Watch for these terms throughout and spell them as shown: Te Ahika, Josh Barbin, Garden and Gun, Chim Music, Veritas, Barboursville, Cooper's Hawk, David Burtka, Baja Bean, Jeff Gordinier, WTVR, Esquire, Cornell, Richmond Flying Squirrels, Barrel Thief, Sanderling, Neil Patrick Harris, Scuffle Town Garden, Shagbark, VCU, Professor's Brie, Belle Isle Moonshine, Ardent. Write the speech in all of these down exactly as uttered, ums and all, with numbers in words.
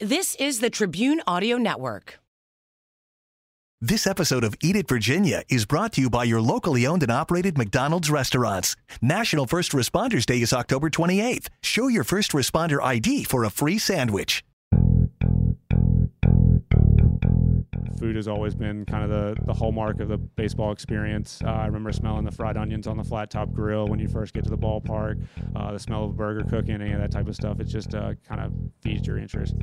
This is the Tribune Audio Network. This episode of Eat It Virginia is brought to you by your locally owned and operated McDonald's restaurants. National First Responders Day is October twenty-eighth. Show your first responder I D for a free sandwich. Food has always been kind of the, the hallmark of the baseball experience. Uh, I remember smelling the fried onions on the flat top grill when you first get to the ballpark, uh, the smell of a burger cooking, any of that type of stuff. It just uh, kind of feeds your interest.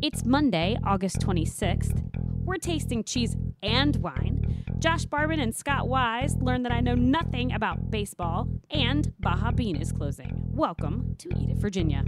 It's Monday, August twenty-sixth. We're tasting cheese and wine. Josh Barbin and Scott Wise learned that I know nothing about baseball, and Baja Bean is closing. Welcome to Eat It Virginia.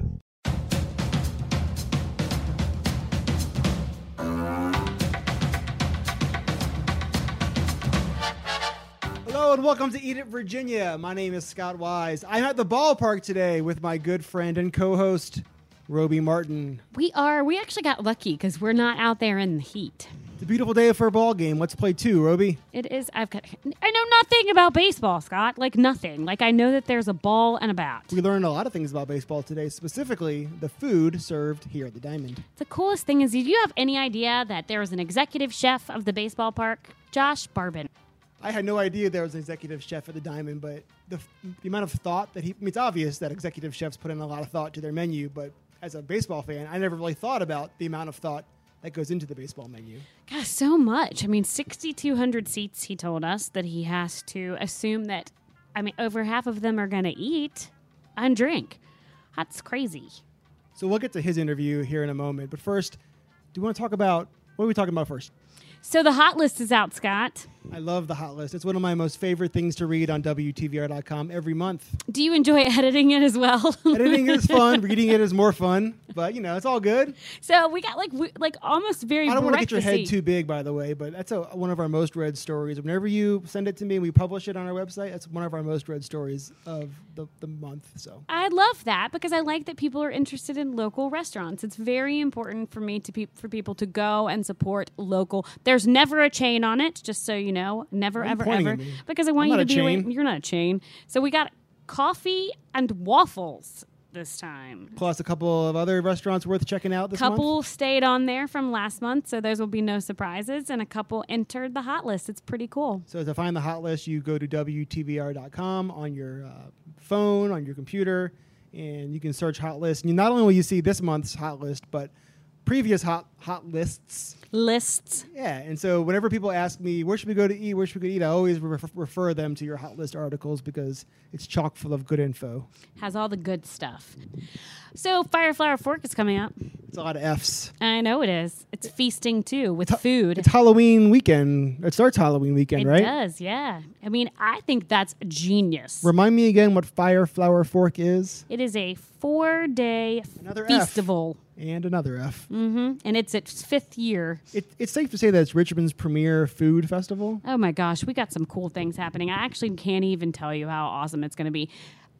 Hello and welcome to Eat It Virginia. My name is Scott Wise. I'm at the ballpark today with my good friend and co-host, Roby Martin. We are. We actually got lucky because we're not out there in the heat. It's a beautiful day for a ball game. Let's play two, Roby. It is. I've got. I know nothing about baseball, Scott. Like nothing. Like I know that there's a ball and a bat. We learned a lot of things about baseball today, specifically the food served here at the Diamond. The coolest thing is, do you have any idea that there was an executive chef of the baseball park, Josh Barbin? I had no idea there was an executive chef at the Diamond, but the, the amount of thought that he... I mean, it's obvious that executive chefs put in a lot of thought to their menu, but as a baseball fan, I never really thought about the amount of thought that goes into the baseball menu. Gosh, so much. I mean, six thousand two hundred seats, he told us, that he has to assume that, I mean, over half of them are going to eat and drink. That's crazy. So we'll get to his interview here in a moment, but first, do you want to talk about... What are we talking about first? So the hot list is out, Scott. I love the hot list. It's one of my most favorite things to read on W T V R dot com every month. Do you enjoy editing it as well? Editing is fun. Reading it is more fun. But, you know, it's all good. So we got, like, w- like almost very I don't want to get your head too big, by the way, but that's a, one of our most read stories. Whenever you send it to me and we publish it on our website, that's one of our most read stories of the, the month. So I love that because I like that people are interested in local restaurants. It's very important for me to pe- for people to go and support local. There's never a chain on it, just so you know. Never, ever, ever. Because I want you to be away. You're not a chain. So we got coffee and waffles this time. Plus a couple of other restaurants worth checking out this month. A couple stayed on there from last month, so those will be no surprises. And a couple entered the hot list. It's pretty cool. So to find the hot list, you go to W T V R dot com on your uh, phone, on your computer, and you can search hot list. And not only will you see this month's hot list, but previous hot hot lists. Lists. Yeah, and so whenever people ask me, where should we go to eat, where should we go to eat, I always re- refer them to your hot list articles because it's chock full of good info. Has all the good stuff. So Fire, Flour, Fork is coming up. It's a lot of Fs. I know it is. It's feasting, too, with it's food. It's Halloween weekend. It starts Halloween weekend, it right? It does, yeah. I mean, I think that's genius. Remind me again what Fire, Flour, Fork is. It is a four-day another festival. F. And another F. Mm-hmm. And it's its fifth year. It, it's safe to say that it's Richmond's premier food festival. Oh, my gosh. We got some cool things happening. I actually can't even tell you how awesome it's going to be.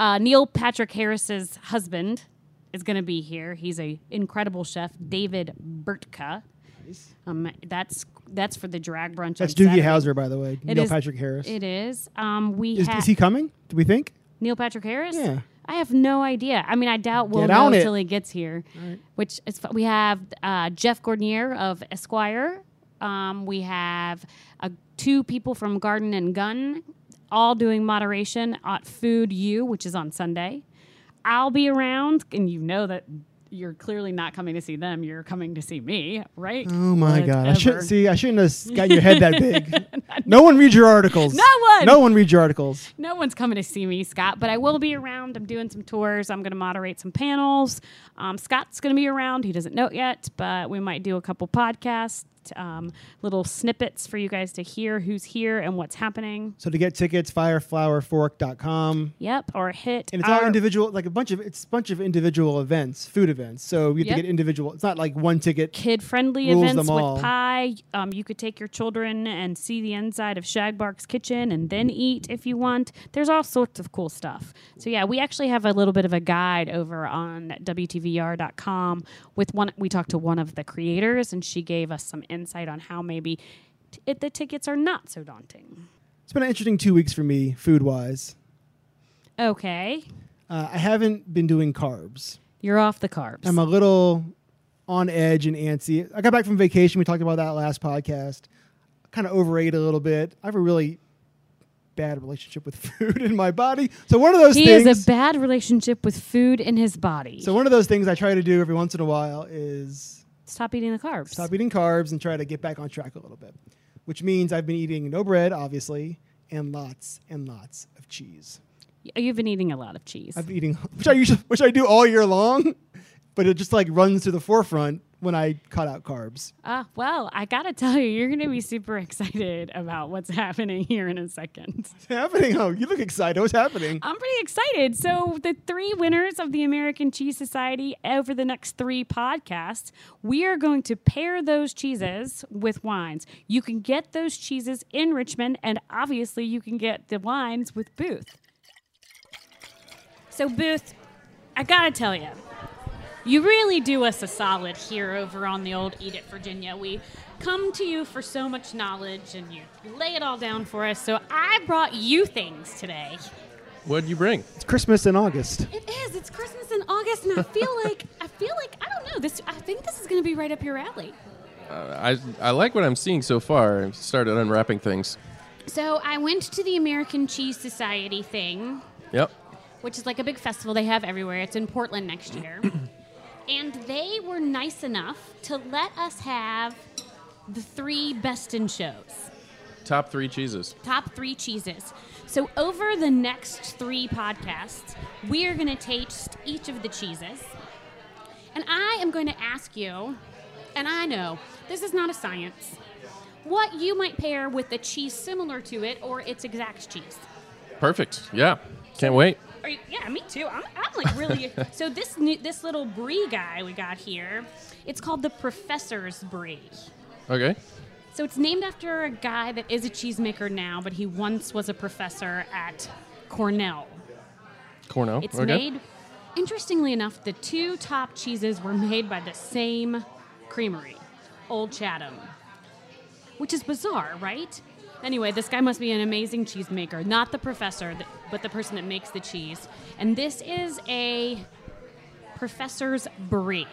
Uh, Neil Patrick Harris's husband is going to be here. He's an incredible chef, David Burtka. Nice. Um, that's that's for the drag brunch. That's Doogie Howser, by the way. It Neil is, Patrick Harris. It is. Um, we is, ha- is he coming, do we think? Neil Patrick Harris? Yeah. I have no idea. I mean, I doubt we'll know until he gets here. Right. Which is we have uh, Jeff Gordinier of Esquire. Um, we have uh, two people from Garden and Gun, all doing moderation at Food U, which is on Sunday. I'll be around, and you know that you're clearly not coming to see them. You're coming to see me, right? Oh my Whatever. God! I should see. I shouldn't have got your head that big. No one reads your articles. No one. No one reads your articles. No one's coming to see me, Scott. But I will be around. I'm doing some tours. I'm going to moderate some panels. Um, Scott's going to be around. He doesn't know it yet, but we might do a couple podcasts. Um, little snippets for you guys to hear who's here and what's happening. So to get tickets, fire flour fork dot com. Yep, or hit. And it's all individual, like a bunch of it's a bunch of individual events, food events. So you have yep. to get individual. It's not like one ticket. Kid friendly events with pie. Um, you could take your children and see the inside of Shagbark's kitchen and then eat if you want. There's all sorts of cool stuff. So yeah, we actually have a little bit of a guide over on W T V R dot com with one. We talked to one of the creators and she gave us some insight. Insight on how maybe t- it, the tickets are not so daunting. It's been an interesting two weeks for me, food-wise. Okay. Uh, I haven't been doing carbs. You're off the carbs. I'm a little on edge and antsy. I got back from vacation. We talked about that last podcast. Kind of overate a little bit. I have a really bad relationship with food in my body. So one of those he things... He has a bad relationship with food in his body. So one of those things I try to do every once in a while is... Stop eating the carbs. Stop eating carbs and try to get back on track a little bit. Which means I've been eating no bread, obviously, and lots and lots of cheese. You've been eating a lot of cheese. I've been eating... Which I, usually, which I do all year long, but it just like runs to the forefront when I cut out carbs. Uh, well, I got to tell you, you're going to be super excited about what's happening here in a second. What's happening? Oh, you look excited. What's happening? I'm pretty excited. So the three winners of the American Cheese Society over the next three podcasts, we are going to pair those cheeses with wines. You can get those cheeses in Richmond, and obviously you can get the wines with Booth. So, Booth, I got to tell you, you really do us a solid here over on the old Eat It Virginia. We come to you for so much knowledge, and you lay it all down for us. So I brought you things today. What did you bring? It's Christmas in August. It is. It's Christmas in August, and I feel like I feel like I don't know. This I think this is going to be right up your alley. Uh, I I like what I'm seeing so far. I've started unwrapping things. So I went to the American Cheese Society thing. Yep. Which is like a big festival they have everywhere. It's in Portland next year. And they were nice enough to let us have the three best in shows. Top three cheeses. Top three cheeses. So over the next three podcasts, we are going to taste each of the cheeses. And I am going to ask you, and I know this is not a science, what you might pair with a cheese similar to it or its exact cheese. Perfect. Yeah. Can't wait. Are you, yeah, me too. I'm, I'm like really... So this new, this little brie guy we got here, it's called the Professor's Brie. Okay. So it's named after a guy that is a cheesemaker now, but he once was a professor at Cornell. Cornell, it's okay. Made... Interestingly enough, the two top cheeses were made by the same creamery, Old Chatham, which is bizarre, right? Anyway, this guy must be an amazing cheesemaker. Not the professor, but the person that makes the cheese. And this is a Professor's Brie.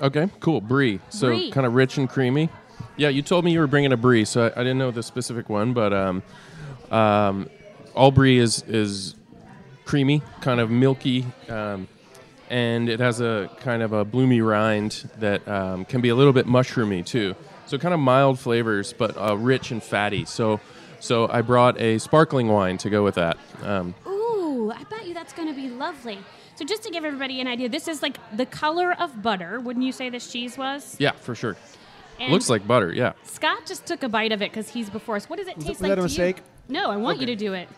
Okay, cool. Brie. So brie. Kind of rich and creamy. Yeah, you told me you were bringing a brie, so I, I didn't know the specific one. But um, um, all brie is, is creamy, kind of milky. Um, and it has a kind of a bloomy rind that um, can be a little bit mushroomy, too. So kind of mild flavors, but uh, rich and fatty. So so I brought a sparkling wine to go with that. Um, Ooh, I bet you that's going to be lovely. So just to give everybody an idea, this is like the color of butter. Wouldn't you say this cheese was? Yeah, for sure. And looks like butter, yeah. Scott just took a bite of it because he's before us. What does it taste was like to you? Was that a mistake? You? No, I want okay. you to do it.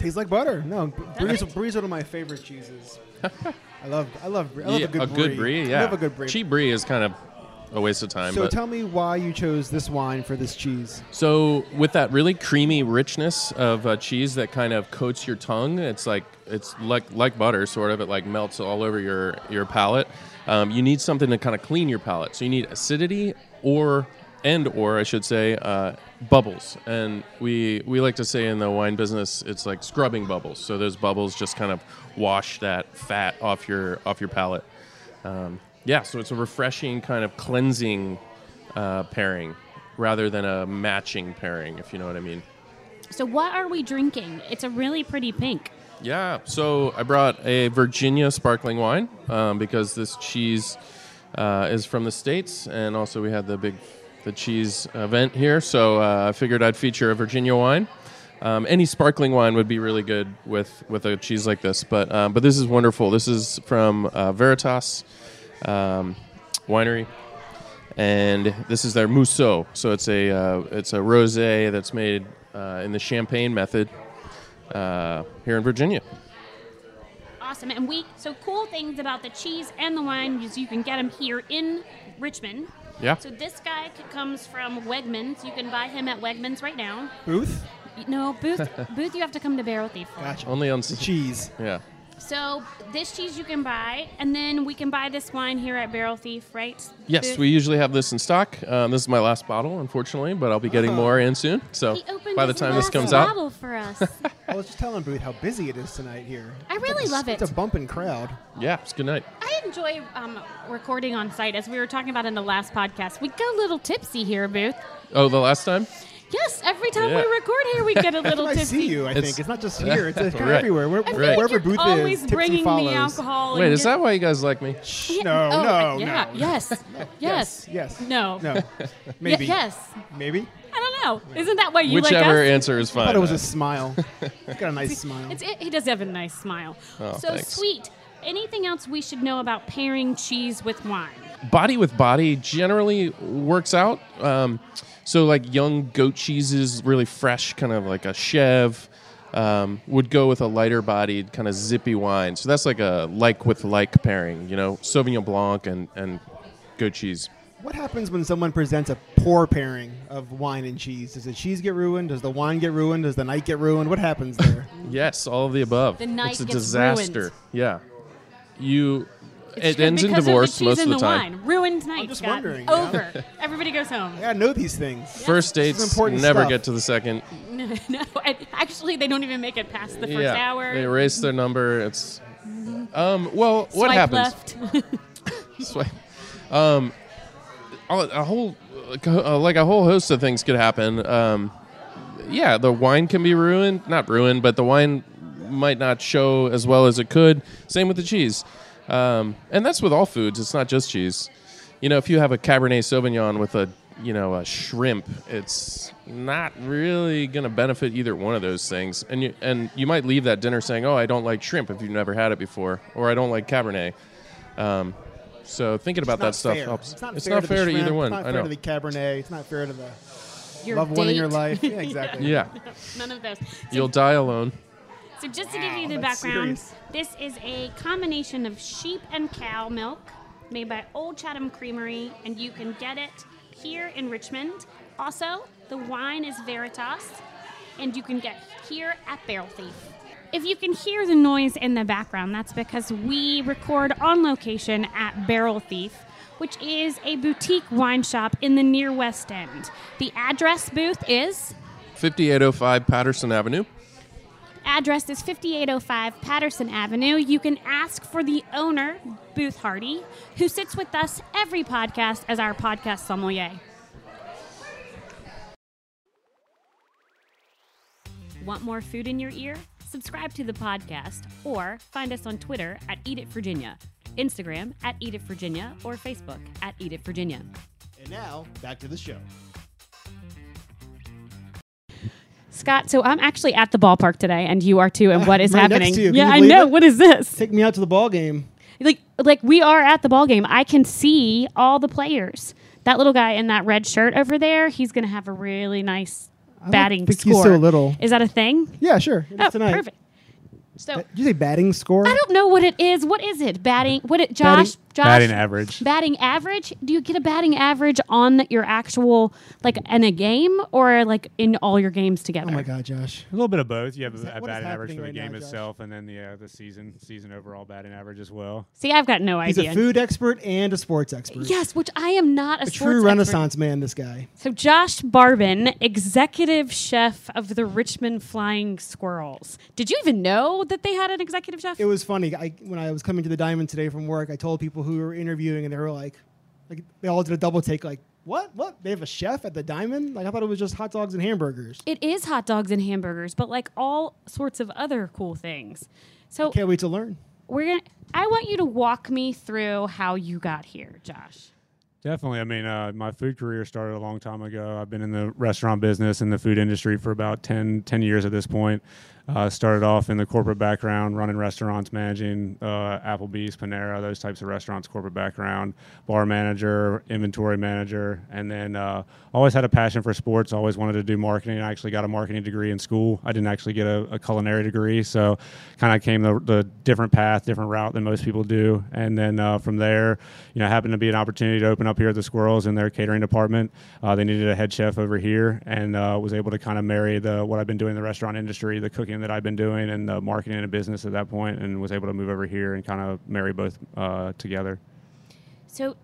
Tastes like butter. No, Brie's, Brie's one of my favorite cheeses. I love I love, I love yeah, a good a Brie. A good Brie, yeah. I love a good Brie. Cheap Brie is kind of... a waste of time. So but. Tell me why you chose this wine for this cheese. So with that really creamy richness of uh, cheese that kind of coats your tongue, it's like it's like like butter sort of. It like melts all over your your palate. Um, you need something to kind of clean your palate. So you need acidity or and or I should say uh, bubbles. And we we like to say in the wine business it's like scrubbing bubbles. So those bubbles just kind of wash that fat off your off your palate. Um, Yeah, so it's a refreshing kind of cleansing uh, pairing rather than a matching pairing, if you know what I mean. So what are we drinking? It's a really pretty pink. Yeah, so I brought a Virginia sparkling wine um, because this cheese uh, is from the States, and also we had the big the cheese event here, so uh, I figured I'd feature a Virginia wine. Um, any sparkling wine would be really good with, with a cheese like this, but, um, but this is wonderful. This is from uh, Veritas. Um, winery, and this is their Mousseau. So it's a uh, it's a rosé that's made uh, in the champagne method uh, here in Virginia. Awesome, and we so cool things about the cheese and the wine is you can get them here in Richmond. Yeah. So this guy comes from Wegmans. You can buy him at Wegmans right now. Booth? No, Booth. Booth, you have to come to Barrel Thief for. Gotcha. Only on the cheese. Yeah. So this cheese you can buy, and then we can buy this wine here at Barrel Thief, right? Yes, Booth? We usually have this in stock. Um, this is my last bottle, unfortunately, but I'll be getting oh. more in soon. So by the time this comes out, bottle for us. I was just telling Booth how busy it is tonight here. I really it's, love it. It's a bumping crowd. Yeah, it's a good night. I enjoy um, recording on site, as we were talking about in the last podcast. We get a little tipsy here, Booth. Oh, the last time? Yes, every time yeah. we record here, we get a little tipsy. I see you, I it's, think. It's not just here. It's, it's right. everywhere. Where, right. Wherever Booth is, always bringing follows. the alcohol. Wait, is that why you guys like me? Yeah. No, oh, no, yeah. no. Yes. no. Yes. Yes. No. No. Maybe. Yes. Maybe? I don't know. Yeah. Isn't that why you Whichever like us? Whichever answer is fine. I thought it was a smile. He's got a nice smile. It's, it, he does have a nice smile. Oh, so thanks. Sweet. Anything else we should know about pairing cheese with wine? Body with body generally works out. Um... So like young goat cheeses, really fresh, kind of like a Chev, um, would go with a lighter bodied kind of zippy wine. So that's like a like with like pairing, you know, Sauvignon Blanc and, and goat cheese. What happens when someone presents a poor pairing of wine and cheese? Does the cheese get ruined? Does the wine get ruined? Does the night get ruined? What happens there? Yes, all of the above. The night it's a gets disaster. Ruined. Yeah. You... It's it ends in divorce most of the, the time. Wine. Ruined night. I'm just Scott. wondering. Over. Yeah. Everybody goes home. Yeah, I know these things. First dates never stuff. get to the second. No, no. Actually, they don't even make it past the first yeah, hour. They erase their number. It's um. Well, what Swipe happens? Left. Swipe. Um, a whole like a whole host of things could happen. Um, yeah, the wine can be ruined. Not ruined, but the wine might not show as well as it could. Same with the cheese. Um, and that's with all foods. It's not just cheese. You know, if you have a Cabernet Sauvignon with a, you know, a shrimp, it's not really going to benefit either one of those things. And you, and you might leave that dinner saying, oh, I don't like shrimp if you've never had it before, or I don't like Cabernet. Um, so thinking about that stuff helps. It's not fair to either one. It's not fair to the Cabernet. It's not fair to the loved one in your life. Yeah, exactly. Yeah. No, none of those. You'll die alone. So just to wow, give you the background, serious. This is a combination of sheep and cow milk made by Old Chatham Creamery, and you can get it here in Richmond. Also, the wine is Veritas, and you can get it here at Barrel Thief. If you can hear the noise in the background, that's because we record on location at Barrel Thief, which is a boutique wine shop in the near West End. The address booth is... fifty-eight oh five Patterson Avenue. Address is fifty-eight oh five Patterson Avenue. You can ask for the owner, Booth Hardy, who sits with us every podcast as our podcast sommelier. Want more food in your ear? Subscribe to the podcast or find us on Twitter at Eat It Virginia, Instagram at Eat It Virginia, or Facebook at Eat It Virginia. And now, back to the show. Scott, so I'm actually at the ballpark today, and you are too. And what is right happening? Next to you. Yeah, I know. It? What is this? Take me out to the ball game. Like, like we are at the ball game. I can see all the players. That little guy in that red shirt over there, he's going to have a really nice I batting don't think score. He's so little. Is that a thing? Yeah, sure. It's oh, tonight. Perfect. So, did you say batting score? I don't know what it is. What is it? Batting? What? It, Josh? Batting, Josh? Batting average. Batting average? Do you get a batting average on your actual, like, in a game or like in all your games together? Oh my God, Josh! A little bit of both. You have that, a batting average for the right game now, itself, and then the uh, the season season overall batting average as well. See, I've got no idea. He's a food expert and a sports expert. Yes, which I am not a, a sports true expert. Renaissance man. This guy. So, Josh Barbin, executive chef of the Richmond Flying Squirrels. Did you even know that they had an executive chef? It was funny. I, when I was coming to the Diamond today from work, I told people who were interviewing, and they were like, like they all did a double take, like, what? What? They have a chef at the Diamond? Like, I thought it was just hot dogs and hamburgers. It is hot dogs and hamburgers, but like all sorts of other cool things. So I can't wait to learn. We're gonna. I want you to walk me through how you got here, Josh. Definitely. I mean, uh, my food career started a long time ago. I've been in the restaurant business and the food industry for about ten, ten years at this point. Uh, started off in the corporate background, running restaurants, managing uh, Applebee's, Panera, those types of restaurants, corporate background, bar manager, inventory manager. And then uh, always had a passion for sports, always wanted to do marketing. I actually got a marketing degree in school. I didn't actually get a, a culinary degree, so kind of came the, the different path, different route than most people do. And then uh, from there, you know, happened to be an opportunity to open up here at the Squirrels in their catering department. Uh, they needed a head chef over here, and uh, was able to kind of marry the what I've been doing in the restaurant industry, the cooking marketing that I've been doing and the marketing and business at that point, and was able to move over here and kind of marry both uh, together. So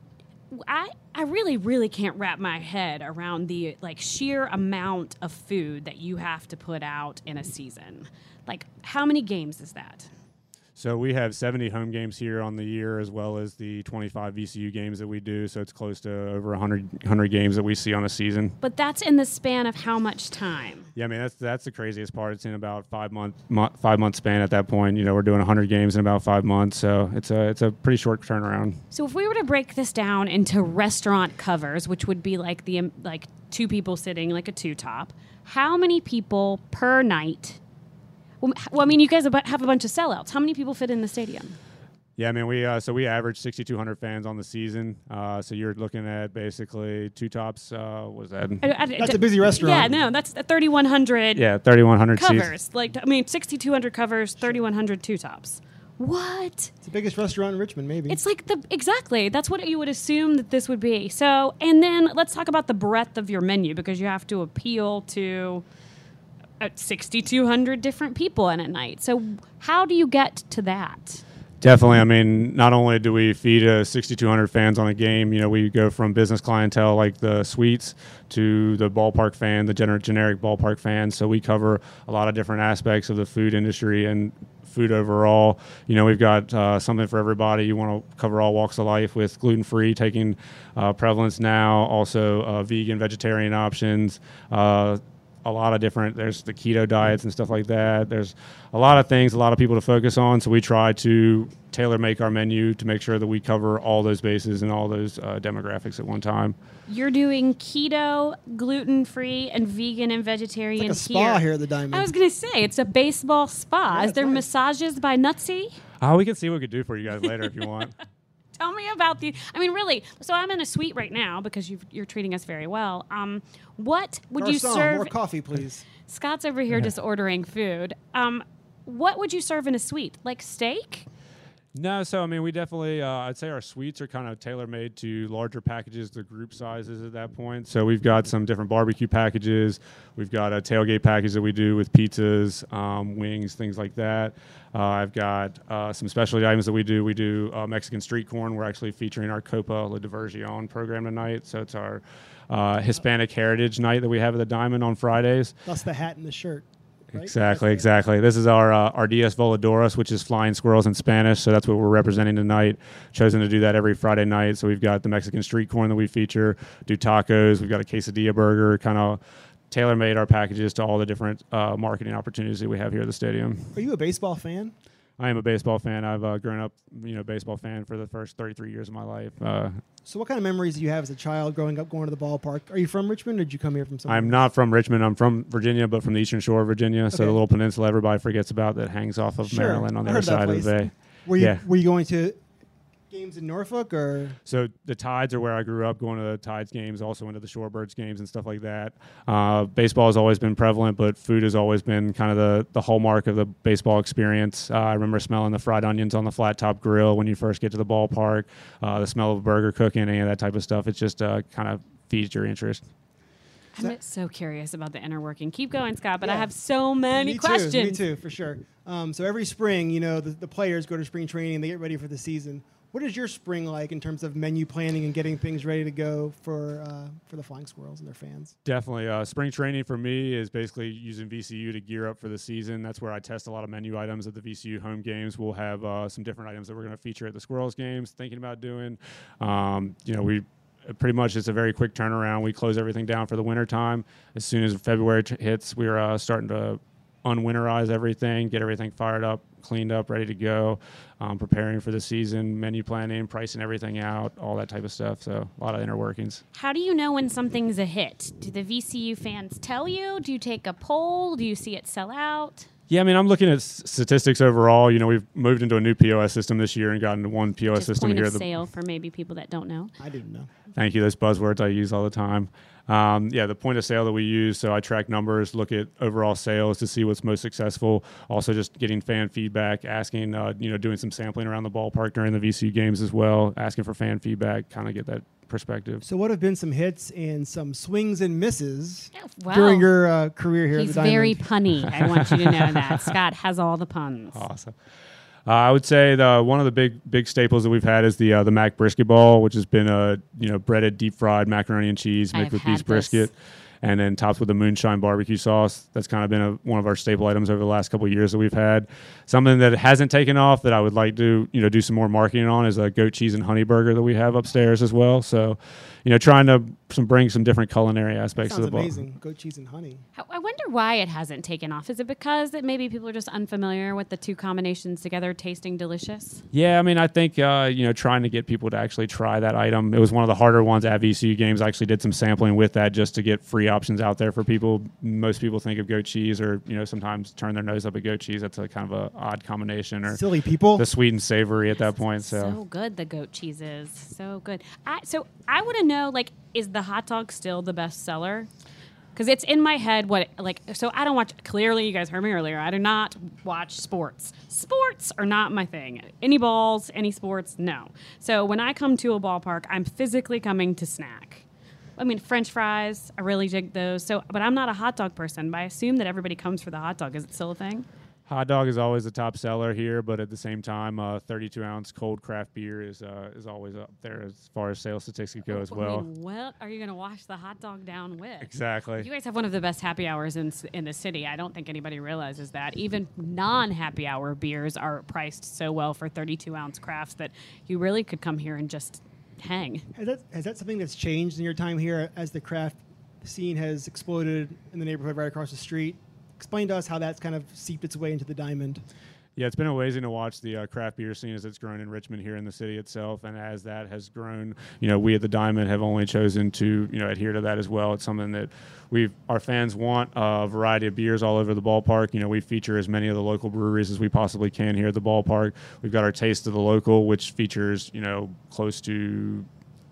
I I really, really can't wrap my head around the like sheer amount of food that you have to put out in a season. Like, how many games is that? So we have seventy home games here on the year, as well as the twenty-five V C U games that we do. So it's close to over one hundred, one hundred games that we see on a season. But that's in the span of how much time? Yeah, I mean, that's that's the craziest part. It's in about five month mo- five month span at that point. You know, we're doing one hundred games in about five months. So it's a, it's a pretty short turnaround. So if we were to break this down into restaurant covers, which would be like the like two people sitting, like a two-top, how many people per night? Well, I mean, you guys have a bunch of sellouts. How many people fit in the stadium? Yeah, I mean, we uh, so we average sixty-two hundred fans on the season. Uh, so you're looking at basically two tops. Uh, what was that? I, I, that's d- a busy restaurant. Yeah, no, that's thirty-one hundred. Yeah, thirty-one hundred covers. Seats. Like, I mean, sixty-two hundred covers, thirty-one hundred two tops. What? It's the biggest restaurant in Richmond, maybe. It's like the exactly. That's what you would assume that this would be. So, and then let's talk about the breadth of your menu, because you have to appeal to sixty-two hundred different people in a night. So how do you get to that? Definitely. I mean, not only do we feed uh, sixty-two hundred fans on a game, you know, we go from business clientele like the suites to the ballpark fan, the gener- generic ballpark fan. So we cover a lot of different aspects of the food industry and food overall. You know, we've got uh, something for everybody. You want to cover all walks of life with gluten-free taking uh, prevalence now, also uh, vegan, vegetarian options, uh, a lot of different, there's the keto diets and stuff like that. There's a lot of things, a lot of people to focus on. So we try to tailor make our menu to make sure that we cover all those bases and all those uh, demographics at one time. You're doing keto, gluten-free, and vegan and vegetarian. It's like a spa here. here at the Diamond. I was going to say, it's a baseball spa. Yeah, is there nice. massages by Nutsy? Oh, we can see what we could do for you guys later if you want. Tell me about the, I mean, really, so I'm in a suite right now because you've, you're treating us very well. Um, what would Garcon, you serve? More coffee, please. Scott's over here yeah. just ordering food. Um, what would you serve in a suite? Like steak? No, so, I mean, we definitely, uh, I'd say our suites are kind of tailor-made to larger packages, the group sizes at that point. So we've got some different barbecue packages. We've got a tailgate package that we do with pizzas, um, wings, things like that. Uh, I've got uh, some specialty items that we do. We do uh, Mexican street corn. We're actually featuring our Copa La Diversión program tonight. So it's our uh, Hispanic Heritage Night that we have at the Diamond on Fridays. That's the hat and the shirt. Right? Exactly, exactly. This is our uh, our Dias Voladoras, which is flying squirrels in Spanish, so that's what we're representing tonight. Chosen to do that every Friday night, so we've got the Mexican street corn that we feature, do tacos, we've got a quesadilla burger, kind of tailor-made our packages to all the different uh, marketing opportunities that we have here at the stadium. Are you a baseball fan? I am a baseball fan. I've uh, grown up, you know, baseball fan for the first thirty-three years of my life. Uh, so what kind of memories do you have as a child growing up, going to the ballpark? Are you from Richmond or did you come here from somewhere? I'm not from Richmond. I'm from Virginia, but from the eastern shore of Virginia. Okay. So the little peninsula everybody forgets about that hangs off of sure. Maryland on the other side of the bay. Were you, yeah. were you going to games in Norfolk or? So the Tides are where I grew up, going to the Tides games, also into the Shorebirds games and stuff like that. Uh, baseball has always been prevalent, but food has always been kind of the, the hallmark of the baseball experience. Uh, I remember smelling the fried onions on the flat top grill when you first get to the ballpark, uh, the smell of a burger cooking, any of that type of stuff. It's just uh, kind of feeds your interest. I'm so curious about the inner working. Keep going, Scott, but yeah. I have so many me questions. Too, me too, for sure. Um, so every spring, you know, the, the players go to spring training, they get ready for the season. What is your spring like in terms of menu planning and getting things ready to go for uh, for the Flying Squirrels and their fans? Definitely. Uh, spring training for me is basically using V C U to gear up for the season. That's where I test a lot of menu items at the V C U home games. We'll have uh, some different items that we're going to feature at the Squirrels games, thinking about doing. Um, you know, we pretty much it's a very quick turnaround. We close everything down for the winter time. As soon as February t- hits, we're uh, starting to unwinterize everything, get everything fired up, cleaned up, ready to go, um, preparing for the season, menu planning, pricing everything out, all that type of stuff. So a lot of inner workings. How do you know when something's a hit? Do the V C U fans tell you? Do you take a poll? Do you see it sell out? Yeah, I mean, I'm looking at s- statistics overall. You know, we've moved into a new P O S system this year and gotten one P O S Just system point here. Point of sale for maybe people that don't know. I didn't know. Thank you. Those buzzwords I use all the time. Um, yeah, the point of sale that we use, so I track numbers, look at overall sales to see what's most successful. Also just getting fan feedback, asking, uh, you know, doing some sampling around the ballpark during the V C U games as well, asking for fan feedback, kind of get that perspective. So what have been some hits and some swings and misses oh, well, during your uh, career here? He's at the very punny. I want you to know that. Scott has all the puns. Awesome. Uh, I would say the, one of the big big staples that we've had is the uh, the Mac Brisket Ball, which has been a you know breaded, deep fried macaroni and cheese mixed with beef brisket, this. and then topped with the moonshine barbecue sauce. That's kind of been a, one of our staple items over the last couple of years that we've had. Something that hasn't taken off that I would like to you know do some more marketing on is a goat cheese and honey burger that we have upstairs as well. So, you know, trying to some bring some different culinary aspects to the ball. Sounds amazing, goat cheese and honey. I wonder why it hasn't taken off. Is it because that maybe people are just unfamiliar with the two combinations together tasting delicious? Yeah, I mean, I think, uh, you know, trying to get people to actually try that item. It was one of the harder ones at V C U games. I actually did some sampling with that just to get free options out there for people. Most people think of goat cheese or, you know, sometimes turn their nose up at goat cheese. That's a kind of an odd combination. Or silly people. The sweet and savory at that point. So, so good, the goat cheese is. So good. I, so I want to know, like, is the hot dog still the best seller? Because it's in my head what, like, so I don't watch, clearly you guys heard me earlier, I do not watch sports. Sports are not my thing. Any balls, any sports, no. So when I come to a ballpark, I'm physically coming to snack. I mean, French fries, I really dig those. So, but I'm not a hot dog person, but I assume that everybody comes for the hot dog. Is it still a thing? Hot dog is always the top seller here, but at the same time, uh, thirty-two ounce cold craft beer is uh, is always up there as far as sales statistics go as well. I mean, what are you going to wash the hot dog down with? Exactly. You guys have one of the best happy hours in in the city. I don't think anybody realizes that. Even non-happy hour beers are priced so well for thirty-two ounce crafts that you really could come here and just hang. Has that, has that something that's changed in your time here as the craft scene has exploded in the neighborhood right across the street? Explain to us how that's kind of seeped its way into the diamond. Yeah, it's been amazing to watch the uh, craft beer scene as it's grown in Richmond here in the city itself. And as that has grown, you know, we at the Diamond have only chosen to, you know, adhere to that as well. It's something that we've, our fans want a variety of beers all over the ballpark. You know, we feature as many of the local breweries as we possibly can here at the ballpark. We've got our Taste of the Local, which features, you know, close to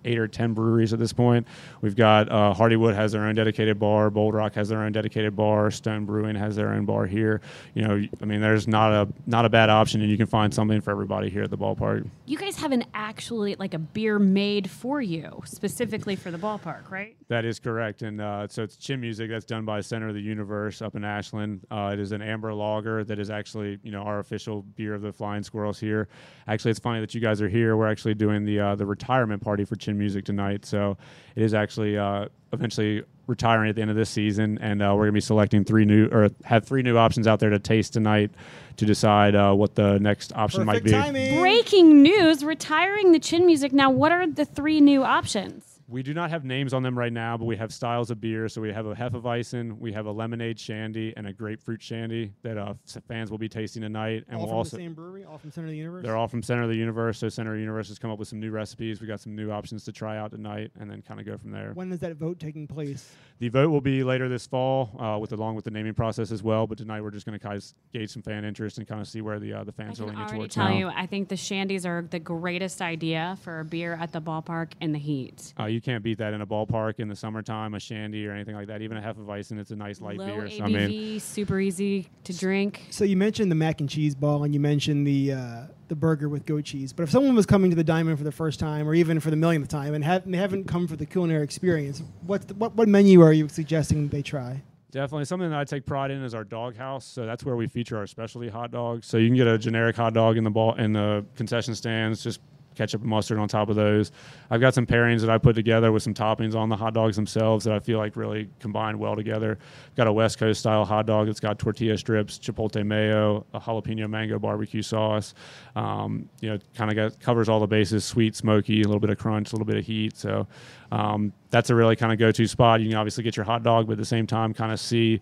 eight or ten breweries at this point. We've got uh, Hardywood has their own dedicated bar. Bold Rock has their own dedicated bar. Stone Brewing has their own bar here. You know, I mean, there's not a not a bad option, and you can find something for everybody here at the ballpark. You guys have an actually like a beer made for you specifically for the ballpark, right? That is correct, and uh, so it's Chim Music. That's done by Center of the Universe up in Ashland. Uh, it is an amber lager that is actually you know our official beer of the Flying Squirrels here. Actually, it's funny that you guys are here. We're actually doing the uh, the retirement party for Chim Music tonight, so it is actually uh eventually retiring at the end of this season, and uh, we're gonna be selecting three new or have three new options out there to taste tonight to decide uh what the next option Perfect might be timing. Breaking news, retiring the Chim Music. Now what are the three new options? We do not have names on them right now, but we have styles of beer. So we have a Hefeweizen, we have a lemonade shandy, and a grapefruit shandy that uh, fans will be tasting tonight. And all we'll from also the same brewery? All from Center of the Universe? They're all from Center of the Universe. So Center of the Universe has come up with some new recipes. We got some new options to try out tonight and then kind of go from there. When is that vote taking place? The vote will be later this fall, uh, with along with the naming process as well. But tonight we're just going to kind of gauge some fan interest and kind of see where the uh, the fans are leaning towards now. I can already tell you, I think the shandies are the greatest idea for a beer at the ballpark in the heat. Uh, you You can't beat that in a ballpark in the summertime, a shandy or anything like that. Even a Hefeweizen, it's a nice light Low beer. So A B V, I mean, super easy to drink. So you mentioned the mac and cheese ball, and you mentioned the uh, the burger with goat cheese. But if someone was coming to the Diamond for the first time, or even for the millionth time, and, ha and they haven't come for the culinary experience, what's the, what what menu are you suggesting they try? Definitely. Something that I take pride in is our dog house. So that's where we feature our specialty hot dogs. So you can get a generic hot dog in the ball in the concession stands. Just ketchup and mustard on top of those. I've got some pairings that I put together with some toppings on the hot dogs themselves that I feel like really combine well together. I've got a West Coast style hot dog that's got tortilla strips, chipotle mayo, a jalapeno mango barbecue sauce. Um, you know, kind of covers all the bases: sweet, smoky, a little bit of crunch, a little bit of heat. So um, that's a really kind of go-to spot. You can obviously get your hot dog, but at the same time, kind of see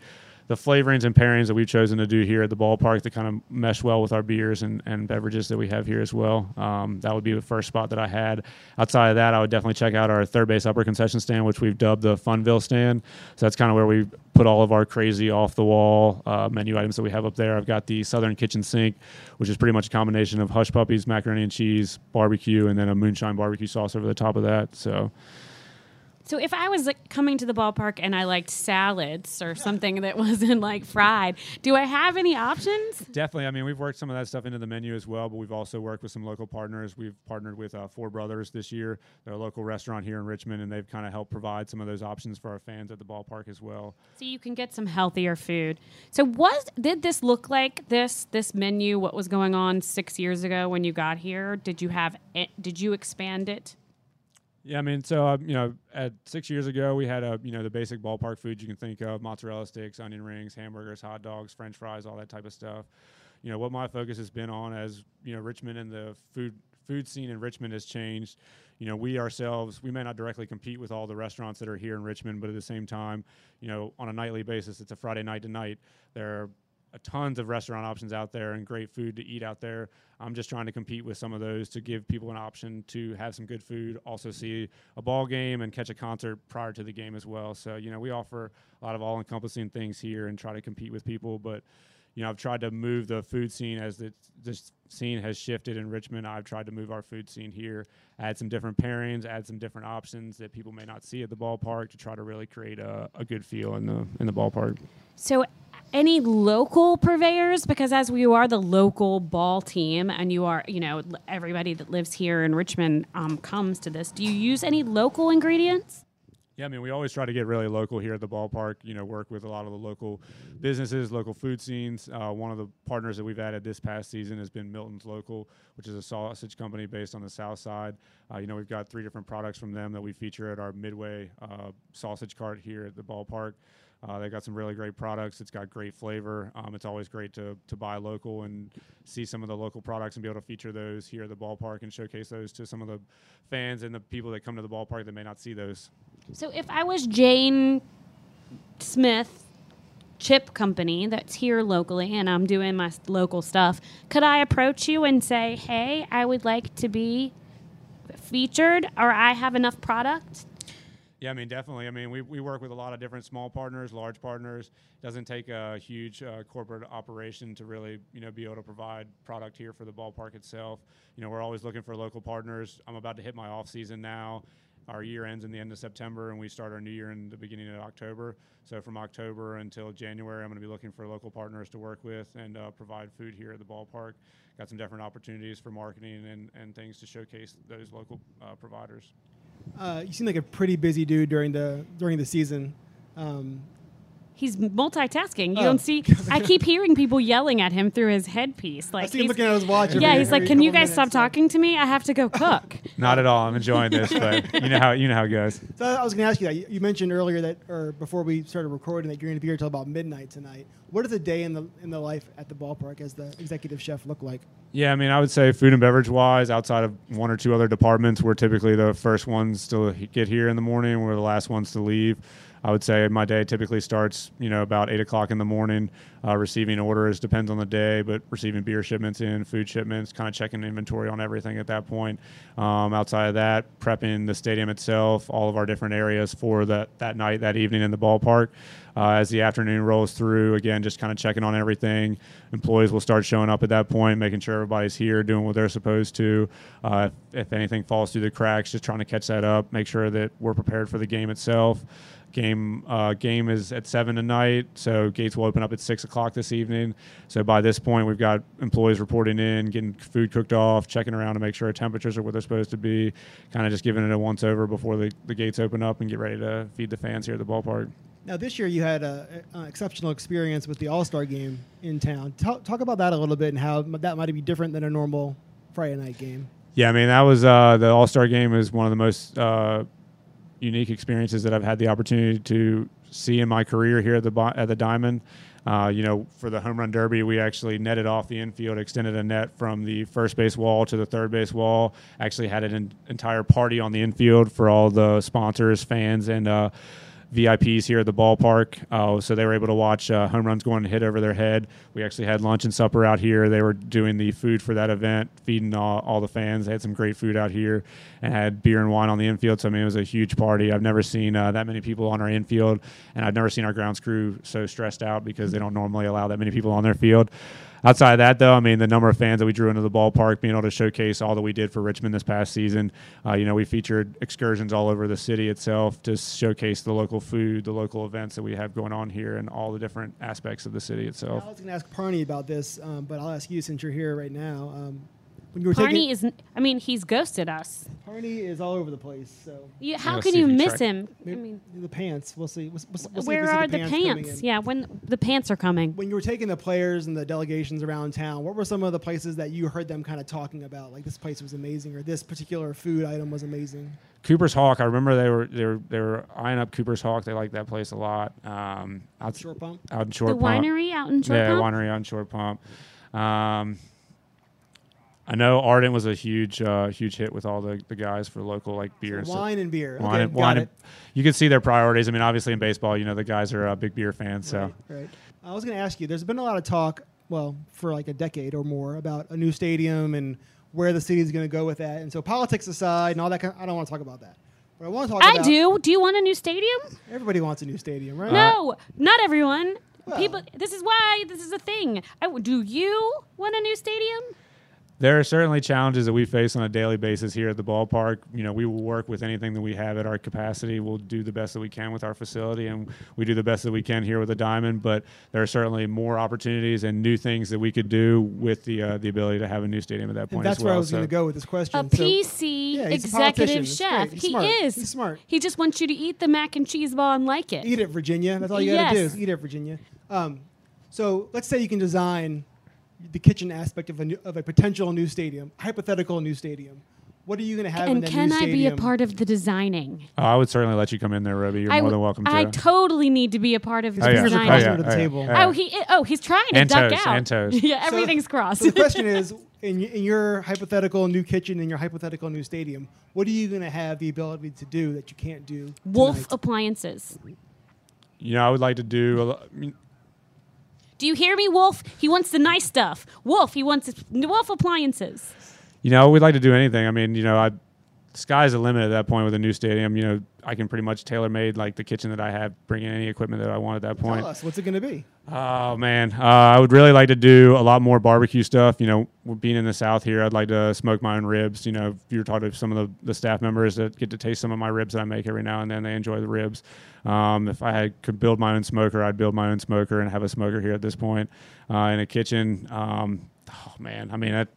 the flavorings and pairings that we've chosen to do here at the ballpark that kind of mesh well with our beers and, and beverages that we have here as well. Um, that would be the first spot that I had. Outside of that, I would definitely check out our third base upper concession stand, which we've dubbed the Funville stand. So that's kind of where we put all of our crazy off-the-wall uh, menu items that we have up there. I've got the Southern Kitchen Sink, which is pretty much a combination of hush puppies, macaroni and cheese, barbecue, and then a moonshine barbecue sauce over the top of that. So... So if I was like coming to the ballpark and I liked salads or something that wasn't like fried, do I have any options? Definitely. I mean, we've worked some of that stuff into the menu as well, but we've also worked with some local partners. We've partnered with uh, Four Brothers this year. They're a local restaurant here in Richmond, and they've kind of helped provide some of those options for our fans at the ballpark as well. So you can get some healthier food. So what did this look like, this this menu, what was going on six years ago when you got here? Did you have it, did you expand it? Yeah, I mean, so, uh, you know, at six years ago, we had, a, you know, the basic ballpark food you can think of, mozzarella sticks, onion rings, hamburgers, hot dogs, French fries, all that type of stuff. You know, what my focus has been on as, you know, Richmond and the food food scene in Richmond has changed. You know, we ourselves, we may not directly compete with all the restaurants that are here in Richmond, but at the same time, you know, on a nightly basis, it's a Friday night to night. There are tons of restaurant options out there and great food to eat out there. I'm just trying to compete with some of those to give people an option to have some good food, also see a ball game and catch a concert prior to the game as well. So, you know, we offer a lot of all-encompassing things here and try to compete with people. But, you know, I've tried to move the food scene as the, this scene has shifted in Richmond. I've tried to move our food scene here, add some different pairings, add some different options that people may not see at the ballpark to try to really create a, a good feel in the in the ballpark. So any local purveyors? Because as you are the local ball team and you are, you know, everybody that lives here in Richmond um, comes to this, do you use any local ingredients? Yeah, I mean, we always try to get really local here at the ballpark, you know, work with a lot of the local businesses, local food scenes. Uh, one of the partners that we've added this past season has been Milton's Local, which is a sausage company based on the South Side. Uh, you know, we've got three different products from them that we feature at our Midway uh, sausage cart here at the ballpark. Uh, they've got some really great products. It's got great flavor. Um, it's always great to to buy local and see some of the local products and be able to feature those here at the ballpark and showcase those to some of the fans and the people that come to the ballpark that may not see those. So if I was Jane Smith Chip Company that's here locally and I'm doing my local stuff, could I approach you and say, hey, I would like to be featured or I have enough product? Yeah, I mean, definitely. I mean, we we work with a lot of different small partners, large partners. It doesn't take a huge uh, corporate operation to really, you know, be able to provide product here for the ballpark itself. You know, we're always looking for local partners. I'm about to hit my off season now. Our year ends in the end of September, and we start our new year in the beginning of October. So from October until January, I'm going to be looking for local partners to work with and uh, provide food here at the ballpark. Got some different opportunities for marketing and, and things to showcase those local uh, providers. Uh, you seem like a pretty busy dude during the during the season. Um, He's multitasking. You oh. don't see. I keep hearing people yelling at him through his headpiece. Like I see him looking at his watch. Yeah, he's like, "Can you guys stop talking to me? I have to go cook." Not at all. I'm enjoying this, but you know how you know how it goes. So I was going to ask you that. You mentioned earlier that, or before we started recording, that you're going to be here until about midnight tonight. What does a day in the in the life at the ballpark as the executive chef look like? Yeah, I mean, I would say food and beverage wise, outside of one or two other departments, we're typically the first ones to get here in the morning. We're the last ones to leave. I would say my day typically starts, you know, about eight o'clock in the morning, uh, receiving orders, depends on the day, but receiving beer shipments in, food shipments, kind of checking inventory on everything at that point. Um, outside of that, prepping the stadium itself, all of our different areas for that, that night, that evening in the ballpark. Uh, as the afternoon rolls through, again, just kind of checking on everything. Employees will start showing up at that point, making sure everybody's here, doing what they're supposed to. Uh, if, if anything falls through the cracks, just trying to catch that up, make sure that we're prepared for the game itself. Game uh, game is at seven tonight, so gates will open up at six o'clock this evening. So by this point, we've got employees reporting in, getting food cooked off, checking around to make sure temperatures are where they're supposed to be, kind of just giving it a once over before the, the gates open up and get ready to feed the fans here at the ballpark. Now this year you had an exceptional experience with the All-Star game in town. Talk, talk about that a little bit and how that might be different than a normal Friday night game. Yeah, I mean, that was uh, the All-Star game is one of the most uh, unique experiences that I've had the opportunity to see in my career here at the at the Diamond. Uh, you know, for the Home Run Derby, we actually netted off the infield, extended a net from the first base wall to the third base wall, actually had an in- entire party on the infield for all the sponsors, fans, and uh, V I Ps here at the ballpark. Uh, so they were able to watch uh, home runs going to hit over their head. We actually had lunch and supper out here. They were doing the food for that event, feeding all, all the fans. They had some great food out here and had beer and wine on the infield. So, I mean, it was a huge party. I've never seen uh, that many people on our infield, and I've never seen our grounds crew so stressed out because they don't normally allow that many people on their field. Outside of that, though, I mean, the number of fans that we drew into the ballpark, being able to showcase all that we did for Richmond this past season. Uh, you know, we featured excursions all over the city itself to showcase the local food, the local events that we have going on here, and all the different aspects of the city itself. I was going to ask Parney about this, um, but I'll ask you since you're here right now. Um, when you were Parney is, I mean, he's ghosted us. Parney is all over the place. So you, how yeah, can you miss try. him? I mean, the pants. We'll see. We'll, we'll Where see, we'll are see the pants? pants? Yeah, when the pants are coming. When you were taking the players and the delegations around town, what were some of the places that you heard them kind of talking about? Like, this place was amazing, or this particular food item was amazing. Cooper's Hawk. I remember they were they were they were eyeing up Cooper's Hawk. They liked that place a lot. Um, out Shore Pump. Out in Shore the Pump. The winery out in Shore yeah, Pump. Yeah, winery out in Shore Pump. Um, I know Ardent was a huge, uh, huge hit with all the, the guys for local like beer, so wine and beer. Wine, okay, and, wine and, you can see their priorities. I mean, obviously in baseball, you know, the guys are uh, big beer fans. Right, so right. I was going to ask you. There's been a lot of talk, well, for like a decade or more, about a new stadium and where the city's going to go with that. And so politics aside and all that, kind of, I don't want to talk about that. What I want to talk I about. I do. Do you want a new stadium? Everybody wants a new stadium, right? No, uh, not everyone. Well, people. This is why this is a thing. I, do you want a new stadium? There are certainly challenges that we face on a daily basis here at the ballpark. You know, we will work with anything that we have at our capacity. We'll do the best that we can with our facility, and we do the best that we can here with the Diamond. But there are certainly more opportunities and new things that we could do with the uh, the ability to have a new stadium at that point. And that's as well. Where I was so going to go with this question. A so, P C yeah, executive a chef. He's he smart. is. He's smart. He just wants you to eat the mac and cheese ball and like it. Eat it, Virginia. That's all you yes. got to do is eat it, Virginia. Um, so let's say you can design the kitchen aspect of a new, of a potential new stadium, hypothetical new stadium. What are you going to have and in that new stadium? And can I be a part of the designing? Oh, I would certainly let you come in there, Ruby. You're I more w- than welcome to. I totally need to be a part of the oh, yeah. designing. Oh, yeah. to the oh, table. Yeah. Oh, he, oh, he's trying to and duck toes, out. And toes. Yeah, everything's so, crossed. So the question is, in, in your hypothetical new kitchen, in your hypothetical new stadium, what are you going to have the ability to do that you can't do tonight? Wolf appliances. You know, I would like to do... A lo- I mean, do you hear me, Wolf? He wants the nice stuff. Wolf, he wants Wolf appliances. You know, we'd like to do anything. I mean, you know, I, sky's the limit at that point with a new stadium. You know, I can pretty much tailor-made, like, the kitchen that I have, bring in any equipment that I want at that point. Tell us, what's it going to be? Oh, man. Uh, I would really like to do a lot more barbecue stuff. You know, being in the South here, I'd like to smoke my own ribs. You know, if you're talking to some of the, the staff members that get to taste some of my ribs that I make every now and then, they enjoy the ribs. Um, if I had, could build my own smoker, I'd build my own smoker and have a smoker here at this point uh, in a kitchen. Um, oh, man. I mean, that.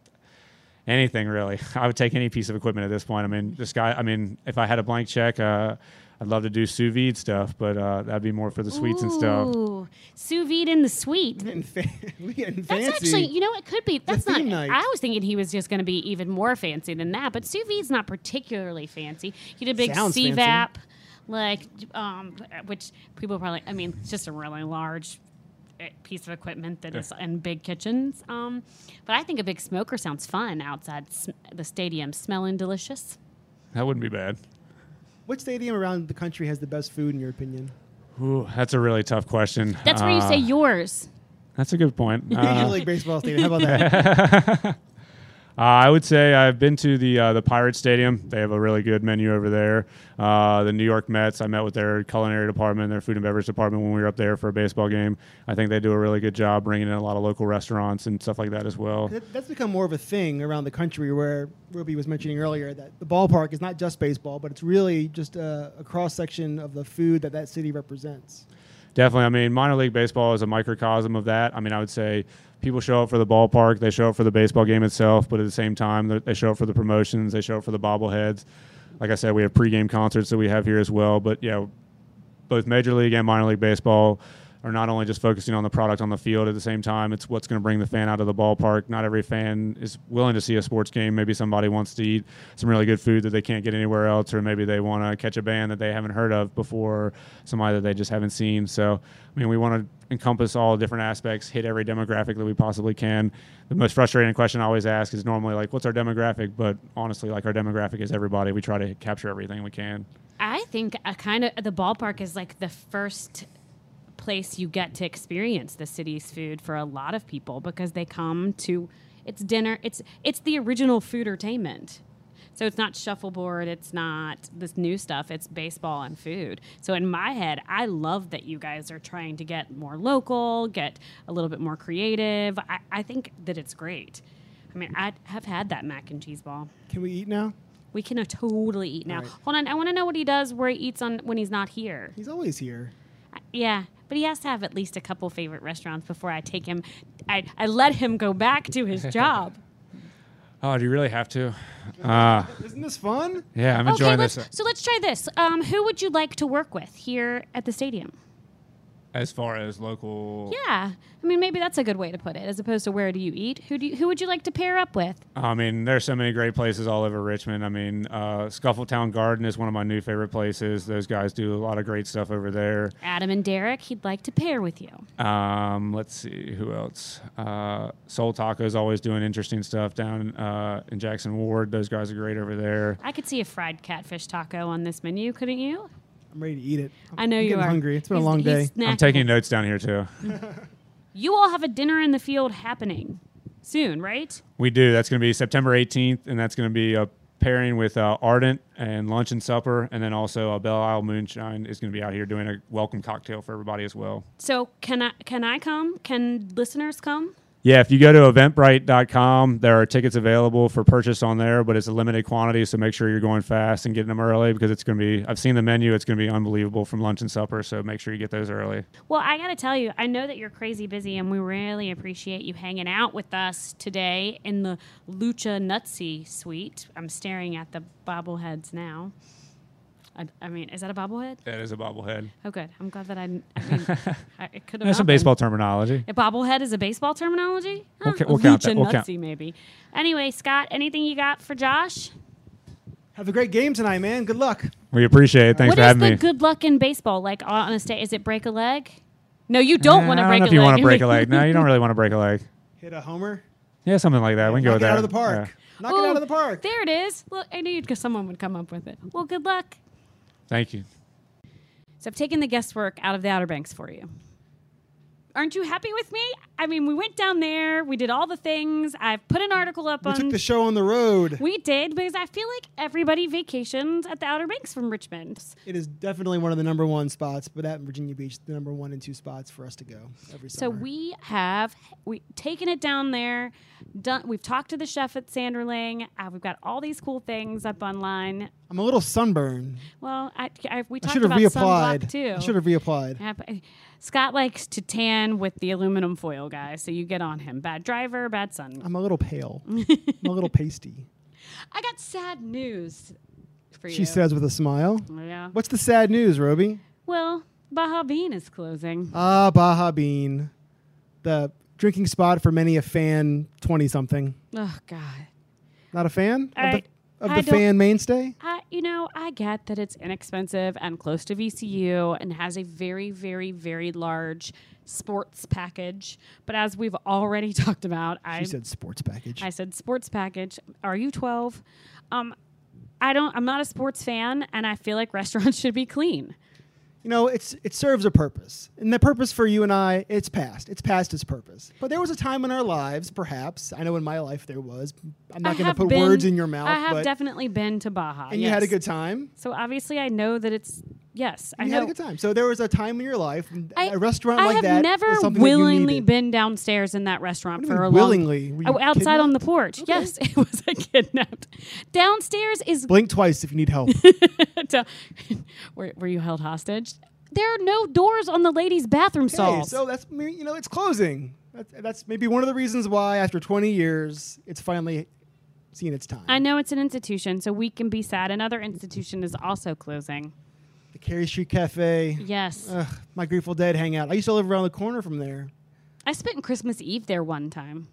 Anything really. I would take any piece of equipment at this point. I mean, this guy, I mean, if I had a blank check, uh, I'd love to do sous vide stuff, but uh, that'd be more for the sweets Ooh, and stuff. Sous vide in the sweet. We're getting fancy. That's actually, you know, it could be. That's not. Night. I was thinking he was just going to be even more fancy than that, but sous vide's not particularly fancy. He did a big Sounds C VAP, fancy. like, um, which people probably. I mean, it's just a really large piece of equipment that yeah. is in big kitchens. Um, but I think a big smoker sounds fun outside sm- the stadium, smelling delicious. That wouldn't be bad. What stadium around the country has the best food, in your opinion? Ooh, that's a really tough question. That's uh, where you say yours. That's a good point. Major League Baseball stadium. How about that? Uh, I would say I've been to the uh, the Pirate Stadium. They have a really good menu over there. Uh, the New York Mets, I met with their culinary department, their food and beverage department when we were up there for a baseball game. I think they do a really good job bringing in a lot of local restaurants and stuff like that as well. That's become more of a thing around the country where Ruby was mentioning earlier that the ballpark is not just baseball, but it's really just a, a cross-section of the food that that city represents. Definitely. I mean, minor league baseball is a microcosm of that. I mean, I would say people show up for the ballpark. They show up for the baseball game itself, but at the same time, they show up for the promotions. They show up for the bobbleheads. Like I said, we have pregame concerts that we have here as well. But, yeah, both major league and minor league baseball are not only just focusing on the product on the field. At the same time, it's what's going to bring the fan out of the ballpark. Not every fan is willing to see a sports game. Maybe somebody wants to eat some really good food that they can't get anywhere else, or maybe they want to catch a band that they haven't heard of before, somebody that they just haven't seen. So, I mean, we want to encompass all different aspects, hit every demographic that we possibly can. The most frustrating question I always ask is normally, like, what's our demographic? But honestly, like, our demographic is everybody. We try to capture everything we can. I think a kind of the ballpark is, like, the first – place you get to experience the city's food for a lot of people, because they come to it's dinner it's it's the original food entertainment. So it's not shuffleboard. It's not this new stuff. It's baseball and food. So in my head, I love that you guys are trying to get more local, get a little bit more creative. I, I think that it's great. I mean, I have had that mac and cheese ball. Can we eat now? We can uh, totally eat now. Right. Hold on. I want to know what he does where he eats on when he's not here. He's always here. Uh, yeah. But he has to have at least a couple favorite restaurants before I take him. I, I let him go back to his job. Oh, do you really have to? Uh, Isn't this fun? Yeah, I'm enjoying okay, this. So let's try this. Um, who would you like to work with here at the stadium? As far as local... Yeah. I mean, maybe that's a good way to put it, as opposed to where do you eat? Who do you, who would you like to pair up with? I mean, there's so many great places all over Richmond. I mean, uh, Scuffle Town Garden is one of my new favorite places. Those guys do a lot of great stuff over there. Adam and Derek, he'd like to pair with you. Um, let's see, who else? Uh, Soul Taco is always doing interesting stuff down uh, in Jackson Ward. Those guys are great over there. I could see a fried catfish taco on this menu, couldn't you? I'm ready to eat it. I'm I know you are. I'm hungry. It's been he's, a long day. Snacking. I'm taking notes down here, too. You all have a dinner in the field happening soon, right? We do. That's going to be September eighteenth, and that's going to be a pairing with uh, Ardent and lunch and supper, and then also uh, Belle Isle Moonshine is going to be out here doing a welcome cocktail for everybody as well. So can I, can I come? Can listeners come? Yeah, if you go to eventbrite dot com, there are tickets available for purchase on there, but it's a limited quantity, so make sure you're going fast and getting them early because it's going to be, I've seen the menu, it's going to be unbelievable from lunch and supper, so make sure you get those early. Well, I got to tell you, I know that you're crazy busy, and we really appreciate you hanging out with us today in the Lucha Nutsy Suite. I'm staring at the bobbleheads now. I, I mean, is that a bobblehead? That is a bobblehead. Oh, good. I'm glad that I, I mean, I, it could have That's some baseball terminology. A bobblehead is a baseball terminology? Huh? We'll, ca- we'll count that. We'll count. Maybe. Anyway, Scott, anything you got for Josh? Have a great game tonight, man. Good luck. We appreciate it. Thanks what for having me. What is the good luck in baseball? Like, on a state, is it break a leg? No, you don't uh, want to break a leg. I don't know if you want to break a leg. No, you don't really want to break a leg. Hit a homer? Yeah, something like that. Yeah, we can go with that. Knock it out of the park. Yeah. Knock Ooh, it out of the park. There it is. Well, I knew someone would come up with it. Well, good luck. Thank you. So I've taken the guesswork out of the Outer Banks for you. Aren't you happy with me? I mean, we went down there. We did all the things. I've put an article up we on... We took the show on the road. We did, because I feel like everybody vacations at the Outer Banks from Richmond. It is definitely one of the number one spots, but at Virginia Beach, the number one and two spots for us to go every summer. So we have we taken it down there. Done, we've talked to the chef at Sanderling. Uh, we've got all these cool things up online. I'm a little sunburned. Well, I, I, we talked I about sunblock, too. I should have reapplied. Yeah, but, Scott likes to tan with the aluminum foil guy, so you get on him. Bad driver, bad son. I'm a little pale. I'm a little pasty. I got sad news for you. She says with a smile. Yeah. What's the sad news, Roby? Well, Baja Bean is closing. Ah, uh, Baja Bean. The drinking spot for many a fan twenty-something. Oh, God. Not a fan? All right. Of I the fan mainstay? I, you know, I get that it's inexpensive and close to V C U and has a very, very, very large sports package. But as we've already talked about... She I said sports package. I said sports package. Are you twelve? Um, I don't, I'm not a sports fan, and I feel like restaurants should be clean. You know, it's it serves a purpose. And the purpose for you and I, it's past. It's past its purpose. But there was a time in our lives, perhaps. I know in my life there was. I'm not going to put been, words in your mouth. I have but definitely been to Baja. And yes. You had a good time. So obviously I know that it's, yes. You I had know. a good time. So there was a time in your life, I, a restaurant I like that. I have never willingly been downstairs in that restaurant for a willingly? long time. Willingly? Oh, outside on the porch. Okay. Yes, it was a kidnapped. Downstairs is... Blink twice if you need help. were, were you held hostage? There are no doors on the ladies' bathroom okay, stalls. So that's, you know, it's closing. That's, that's maybe one of the reasons why, after twenty years, it's finally seen its time. I know it's an institution, so we can be sad. Another institution is also closing. The Cary Street Cafe. Yes. Ugh, my Grateful Dead hangout. I used to live around the corner from there. I spent Christmas Eve there one time.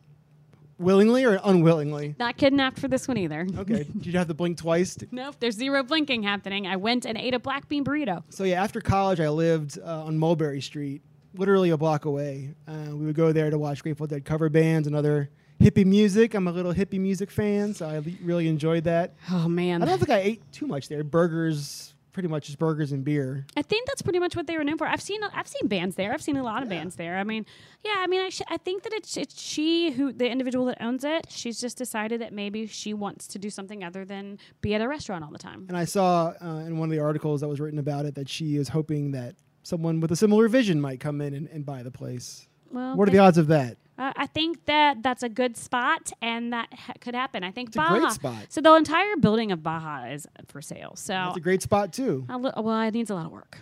Willingly or unwillingly? Not kidnapped for this one either. Okay. Did you have to blink twice? Nope. There's zero blinking happening. I went and ate a black bean burrito. So, yeah, after college, I lived uh, on Mulberry Street, literally a block away. Uh, we would go there to watch Grateful Dead cover bands and other hippie music. I'm a little hippie music fan, so I le- really enjoyed that. Oh, man. I don't think I ate too much there. Burgers, pretty much just burgers and beer. I think that's pretty much what they were known for. I've seen I've seen bands there. I've seen a lot yeah. of bands there. I mean, yeah, I mean, I, sh- I think that it's it's she who the individual that owns it. She's just decided that maybe she wants to do something other than be at a restaurant all the time. And I saw uh, in one of the articles that was written about it that she is hoping that someone with a similar vision might come in and, and buy the place. Well, what are the odds of that? Uh, I think that that's a good spot, and that ha- could happen. I think it's Baja. A great spot. So the entire building of Baja is for sale. So it's a great spot too. I'll lo- well, it needs a lot of work.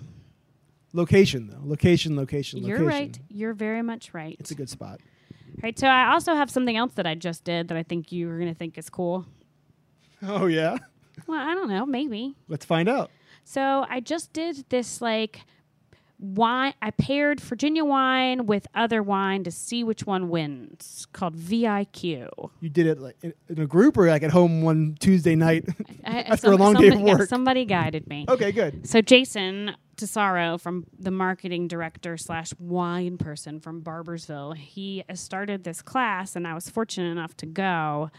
Location though, location, location, location. You're right. You're very much right. It's a good spot. All right. So I also have something else that I just did that I think you are going to think is cool. Oh yeah. Well, I don't know. Maybe. Let's find out. So I just did this like. Wine, I paired Virginia wine with other wine to see which one wins. Called V I Q. You did it like in, in a group or like at home one Tuesday night I, after some, a long day of work? Yeah, somebody guided me. Okay, good. So Jason Tesoro, from the marketing director slash wine person from Barboursville, he started this class, and I was fortunate enough to go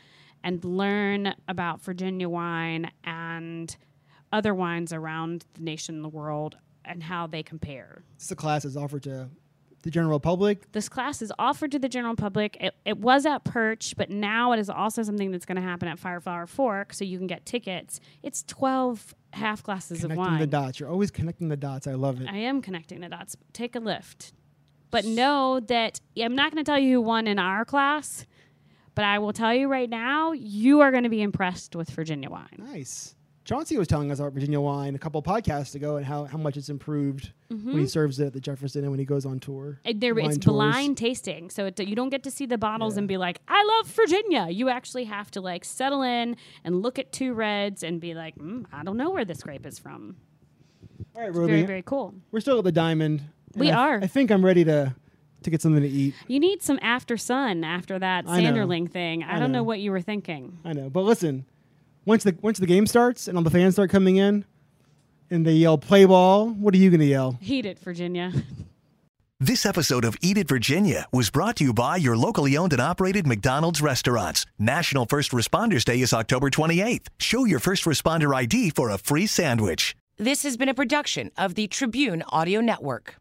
and learn about Virginia wine and other wines around the nation and the world. And how they compare. This class is offered to the general public? This class is offered to the general public. It, it was at Perch, but now it is also something that's going to happen at Fire, Flour, Fork, so you can get tickets. It's twelve half glasses connecting of wine. Connecting the dots. You're always connecting the dots. I love it. I am connecting the dots. Take a lift. But know that I'm not going to tell you who won in our class, but I will tell you right now, you are going to be impressed with Virginia wine. Nice. Chauncey was telling us about Virginia wine a couple podcasts ago and how, how much it's improved mm-hmm. when he serves it at the Jefferson and when he goes on tour. It, there, it's tours. Blind tasting, so it, you don't get to see the bottles yeah. and be like, I love Virginia. You actually have to like settle in and look at two reds and be like, mm, I don't know where this grape is from. All right, Ruby. Very, very cool. We're still at the Diamond. We I are. Th- I think I'm ready to... to get something to eat. You need some after sun after that I Sanderling know. Thing. I, I don't know. know what you were thinking. I know, but listen... Once the once the game starts and all the fans start coming in and they yell play ball, what are you going to yell? Heat it, Virginia. This episode of Eat It, Virginia was brought to you by your locally owned and operated McDonald's restaurants. National First Responders Day is October twenty-eighth. Show your first responder I D for a free sandwich. This has been a production of the Tribune Audio Network.